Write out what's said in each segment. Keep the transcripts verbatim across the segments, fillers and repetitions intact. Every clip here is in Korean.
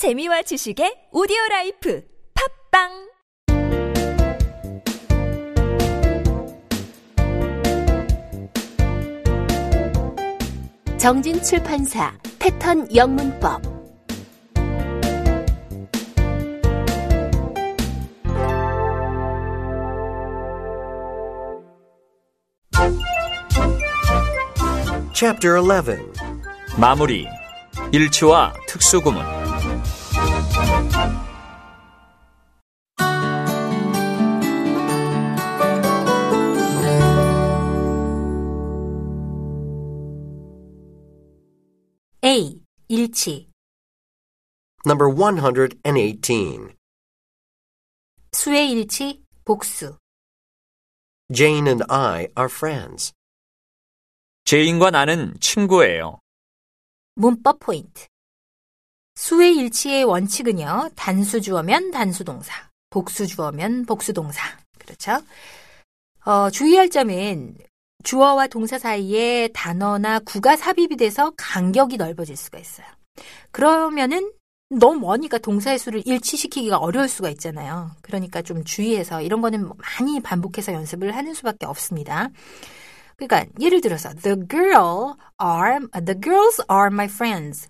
재미와 지식의 오디오라이프 팝빵 정진출판사 패턴 영문법 Chapter eleven 마무리 일치와 특수구문 A. 일치 Number one eighteen 수의 일치, 복수 Jane and I are friends. 제인과 나는 친구예요. 문법 포인트 수의 일치의 원칙은요. 단수 주어면 단수 동사, 복수 주어면 복수 동사. 그렇죠? 어, 주의할 점은 주어와 동사 사이에 단어나 구가 삽입이 돼서 간격이 넓어질 수가 있어요. 그러면은 너무 머니까 동사의 수를 일치시키기가 어려울 수가 있잖아요. 그러니까 좀 주의해서 이런 거는 많이 반복해서 연습을 하는 수밖에 없습니다. 그러니까 예를 들어서 the girl are the girls are my friends.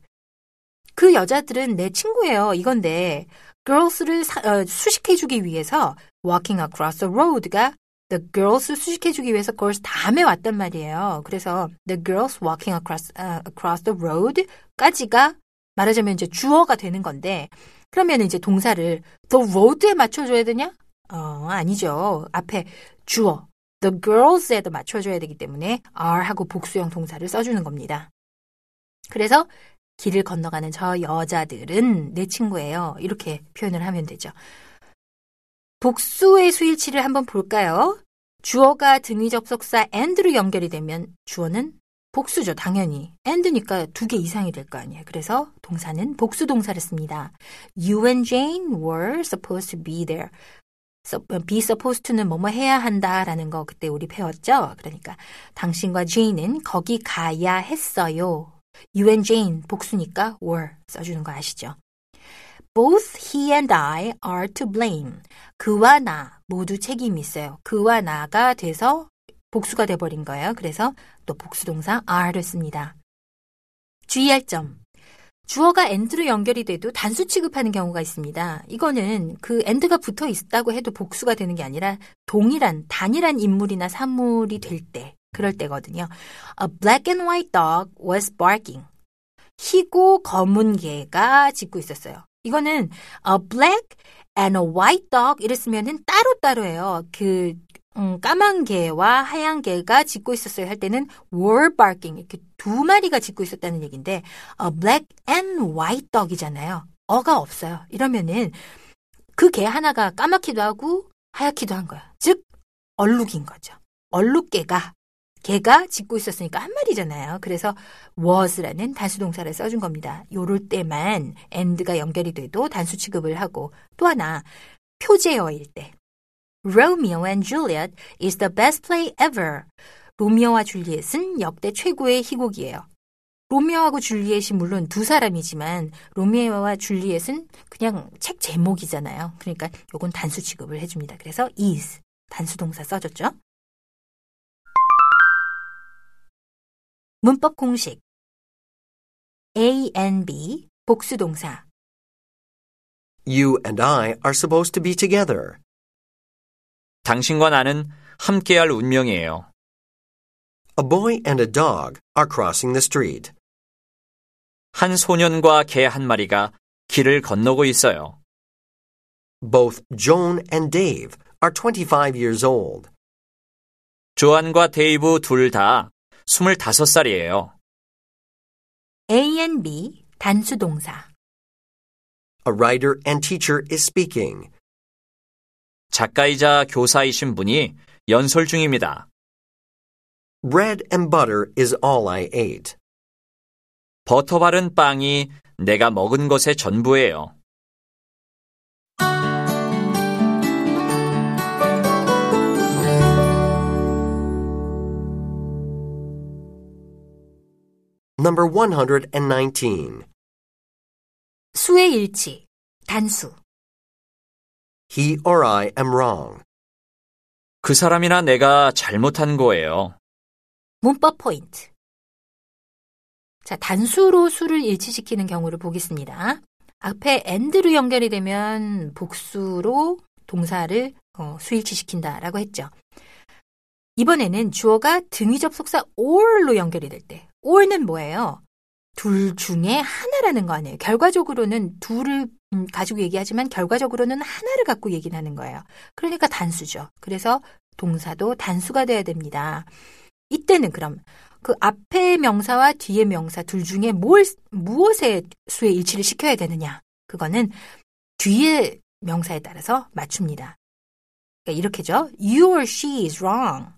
그 여자들은 내 친구예요. 이건데 girls를 사, 어, 수식해주기 위해서 walking across the road가 the girls 수식해주기 위해서 girls 다음에 왔단 말이에요. 그래서 the girls walking across uh, across the road까지가 말하자면 이제 주어가 되는 건데 그러면 이제 동사를 the road에 맞춰줘야 되냐? 어 아니죠. 앞에 주어. The girls에도 맞춰줘야 되기 때문에 are 하고 복수형 동사를 써주는 겁니다. 그래서 길을 건너가는 저 여자들은 내 친구예요. 이렇게 표현을 하면 되죠. 복수의 수일치를 한번 볼까요? 주어가 등위 접속사 and로 연결이 되면 주어는 복수죠. 당연히. and니까 두 개 이상이 될 거 아니에요. 그래서 동사는 복수 동사를 씁니다. You and Jane were supposed to be there. be supposed to는 뭐뭐 해야 한다라는 거 그때 우리 배웠죠? 그러니까 당신과 제인은 거기 가야 했어요. You and Jane 복수니까 were 써주는 거 아시죠? Both he and I are to blame. 그와 나 모두 책임이 있어요. 그와 나가 돼서 복수가 돼버린 거예요. 그래서 또 복수동사 are를 씁니다. 주의할 점. 주어가 and로 연결이 돼도 단수 취급하는 경우가 있습니다. 이거는 그 and가 붙어 있다고 해도 복수가 되는 게 아니라 동일한, 단일한 인물이나 사물이 될 때, 그럴 때거든요. A black and white dog was barking. 희고 검은 개가 짖고 있었어요. 이거는 a black and a white dog 이랬으면은 따로따로예요. 그 음, 까만 개와 하얀 개가 짖고 있었어요 할 때는 were barking 이렇게 두 마리가 짖고 있었다는 얘기인데 a black and white dog이잖아요. 어가 없어요. 이러면은 그 개 하나가 까맣기도 하고 하얗기도 한 거야. 즉 얼룩인 거죠. 얼룩개가 개가 짖고 있었으니까 한 마리잖아요. 그래서 was라는 단수 동사를 써준 겁니다. 요럴 때만 and가 연결이 돼도 단수 취급을 하고 또 하나 표제어일 때 Romeo and Juliet is the best play ever. 로미오와 줄리엣은 역대 최고의 희곡이에요. 로미오하고 줄리엣이 물론 두 사람이지만 로미오와 줄리엣은 그냥 책 제목이잖아요. 그러니까 요건 단수 취급을 해줍니다. 그래서 is, 단수 동사 써줬죠. 문법 공식 A and B, 복수 동사 You and I are supposed to be together. 당신과 나는 함께할 운명이에요. A boy and a dog are crossing the street. 한 소년과 개 한 마리가 길을 건너고 있어요. Both Joan and Dave are twenty-five years old. 조안과 데이브 둘 다 스물다섯 살이에요. A and B, 단수 동사. A writer and teacher is speaking. 작가이자 교사이신 분이 연설 중입니다. Bread and butter is all I ate. 버터 바른 빵이 내가 먹은 것의 전부예요. Number one nineteen 수의 일치, 단수. He or I am wrong. 그 사람이나 내가 잘못한 거예요. 문법 포인트. 자, 단수로 수를 일치시키는 경우를 보겠습니다. 앞에 and로 연결이 되면 복수로 동사를 어, 수일치시킨다라고 했죠. 이번에는 주어가 등위 접속사 or로 연결이 될 때 or는 뭐예요? 둘 중에 하나라는 거 아니에요. 결과적으로는 둘을 가지고 얘기하지만 결과적으로는 하나를 갖고 얘기는 하는 거예요. 그러니까 단수죠. 그래서 동사도 단수가 돼야 됩니다. 이때는 그럼 그 앞에 명사와 뒤에 명사 둘 중에 뭘, 무엇의 수의 일치를 시켜야 되느냐. 그거는 뒤에 명사에 따라서 맞춥니다. 그러니까 이렇게죠. You or she is wrong.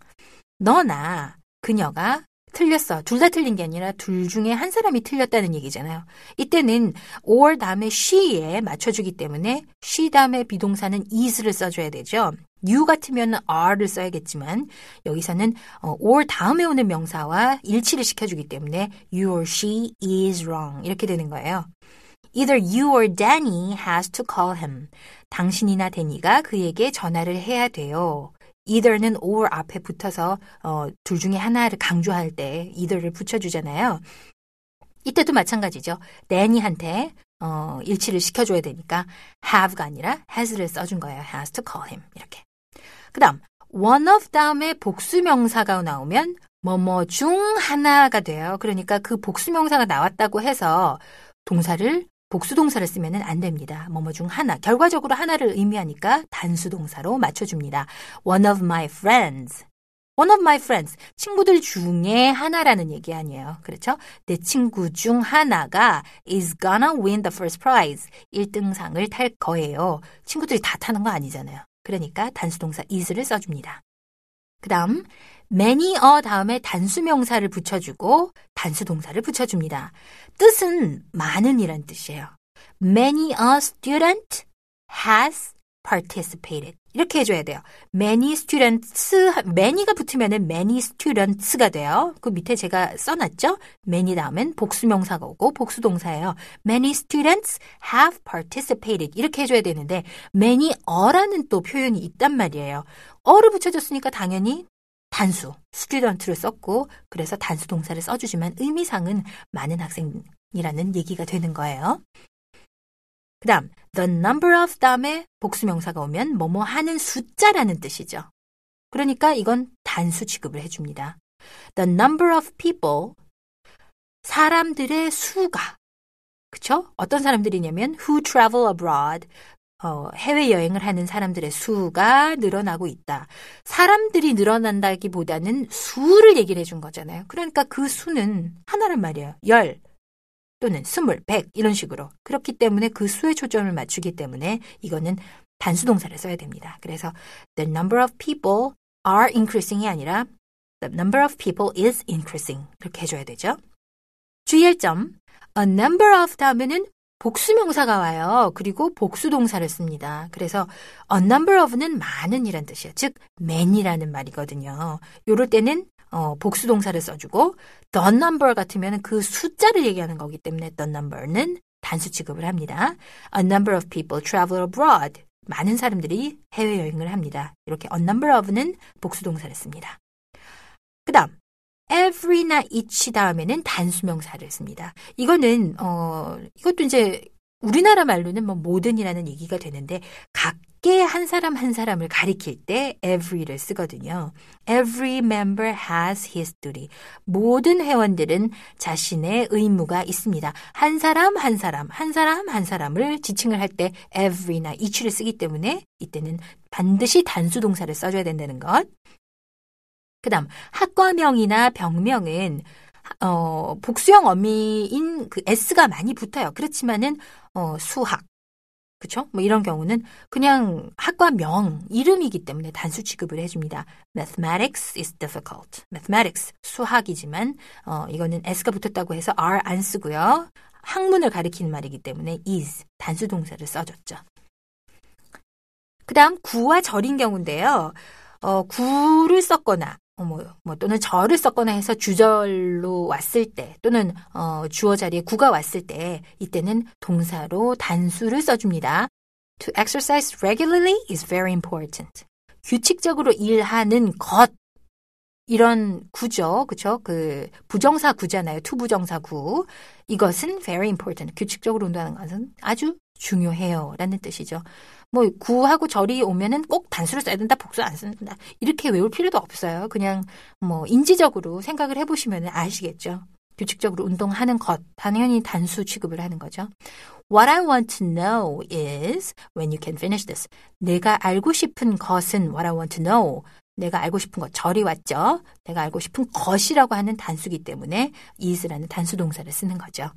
너나 그녀가 틀렸어. 둘 다 틀린 게 아니라 둘 중에 한 사람이 틀렸다는 얘기잖아요. 이때는 or 다음에 she에 맞춰주기 때문에 she 다음에 비동사는 is를 써줘야 되죠. you 같으면 are를 써야겠지만 여기서는 or 다음에 오는 명사와 일치를 시켜주기 때문에 you or she is wrong 이렇게 되는 거예요. Either you or Danny has to call him. 당신이나 데니가 그에게 전화를 해야 돼요. either는 or 앞에 붙어서 어, 둘 중에 하나를 강조할 때 either를 붙여주잖아요. 이때도 마찬가지죠. Danny한테 어, 일치를 시켜줘야 되니까 have가 아니라 has를 써준 거예요. has to call him 이렇게. 그 다음 one of 다음에 복수명사가 나오면 뭐뭐 중 하나가 돼요. 그러니까 그 복수명사가 나왔다고 해서 동사를 복수동사를 쓰면 안 됩니다. 뭐뭐 중 하나. 결과적으로 하나를 의미하니까 단수동사로 맞춰줍니다. One of my friends. One of my friends. 친구들 중에 하나라는 얘기 아니에요. 그렇죠? 내 친구 중 하나가 is gonna win the first prize. 일 등상을 탈 거예요. 친구들이 다 타는 거 아니잖아요. 그러니까 단수동사 is를 써줍니다. 그 다음 many a 다음에 단수명사를 붙여주고 단수동사를 붙여줍니다. 뜻은 많은 이란 뜻이에요. Many a student has participated. 이렇게 해줘야 돼요. Many students, many가 붙으면 many students가 돼요. 그 밑에 제가 써놨죠? many 다음엔 복수명사가 오고 복수동사예요. Many students have participated. 이렇게 해줘야 되는데 many a라는 또 표현이 있단 말이에요. 어를 붙여줬으니까 당연히 단수, student를 썼고 그래서 단수 동사를 써주지만 의미상은 많은 학생이라는 얘기가 되는 거예요. 그 다음, the number of 다음에 복수명사가 오면 뭐뭐 하는 숫자라는 뜻이죠. 그러니까 이건 단수 취급을 해줍니다. The number of people, 사람들의 수가, 그쵸? 어떤 사람들이냐면 who travel abroad, 어, 해외여행을 하는 사람들의 수가 늘어나고 있다. 사람들이 늘어난다기보다는 수를 얘기를 해준 거잖아요. 그러니까 그 수는 하나란 말이에요. 열 또는 스물, 백 이런 식으로. 그렇기 때문에 그 수에 초점을 맞추기 때문에 이거는 단수동사를 써야 됩니다. 그래서 the number of people are increasing이 아니라 the number of people is increasing. 이렇게 해줘야 되죠. 주의할 점, a number of 다음에는 복수명사가 와요. 그리고 복수동사를 씁니다. 그래서 a number of는 많은 이란 뜻이에요. 즉, many라는 말이거든요. 요럴 때는 어, 복수동사를 써주고 the number 같으면 그 숫자를 얘기하는 거기 때문에 the number는 단수 취급을 합니다. A number of people travel abroad. 많은 사람들이 해외여행을 합니다. 이렇게 a number of는 복수동사를 씁니다. 그 다음 every나 each 다음에는 단수명사를 씁니다. 이거는 어 이것도 이제 우리나라 말로는 뭐 모든이라는 얘기가 되는데 각계 한 사람 한 사람을 가리킬 때 every를 쓰거든요. Every member has his duty. 모든 회원들은 자신의 의무가 있습니다. 한 사람 한 사람 한 사람 한 사람을 지칭을 할 때 every나 each를 쓰기 때문에 이때는 반드시 단수동사를 써줘야 된다는 것. 그 다음 학과명이나 병명은 어, 복수형 어미인 그 S가 많이 붙어요. 그렇지만은 어, 수학, 그렇죠? 뭐 이런 경우는 그냥 학과명, 이름이기 때문에 단수 취급을 해줍니다. Mathematics is difficult. Mathematics, 수학이지만 어, 이거는 S가 붙었다고 해서 R 안 쓰고요. 학문을 가리키는 말이기 때문에 is, 단수 동사를 써줬죠. 그 다음 구와 절인 경우인데요. 어, 구를 썼거나 뭐, 뭐 또는 절을 썼거나 해서 주절로 왔을 때 또는 어, 주어 자리에 구가 왔을 때 이때는 동사로 단수를 써줍니다. To exercise regularly is very important. 규칙적으로 일하는 것. 이런 구죠. 그렇죠? 그 부정사 구잖아요. to 부정사 구. 이것은 very important. 규칙적으로 운동하는 것은 아주 중요해요. 라는 뜻이죠. 뭐 구하고 절이 오면은 꼭 단수를 써야 된다. 복수 안 쓴다. 이렇게 외울 필요도 없어요. 그냥 뭐 인지적으로 생각을 해보시면 아시겠죠. 규칙적으로 운동하는 것. 당연히 단수 취급을 하는 거죠. What I want to know is when you can finish this. 내가 알고 싶은 것은 what I want to know. 내가 알고 싶은 것, 절이 왔죠. 내가 알고 싶은 것이라고 하는 단수기 때문에 is라는 단수 동사를 쓰는 거죠.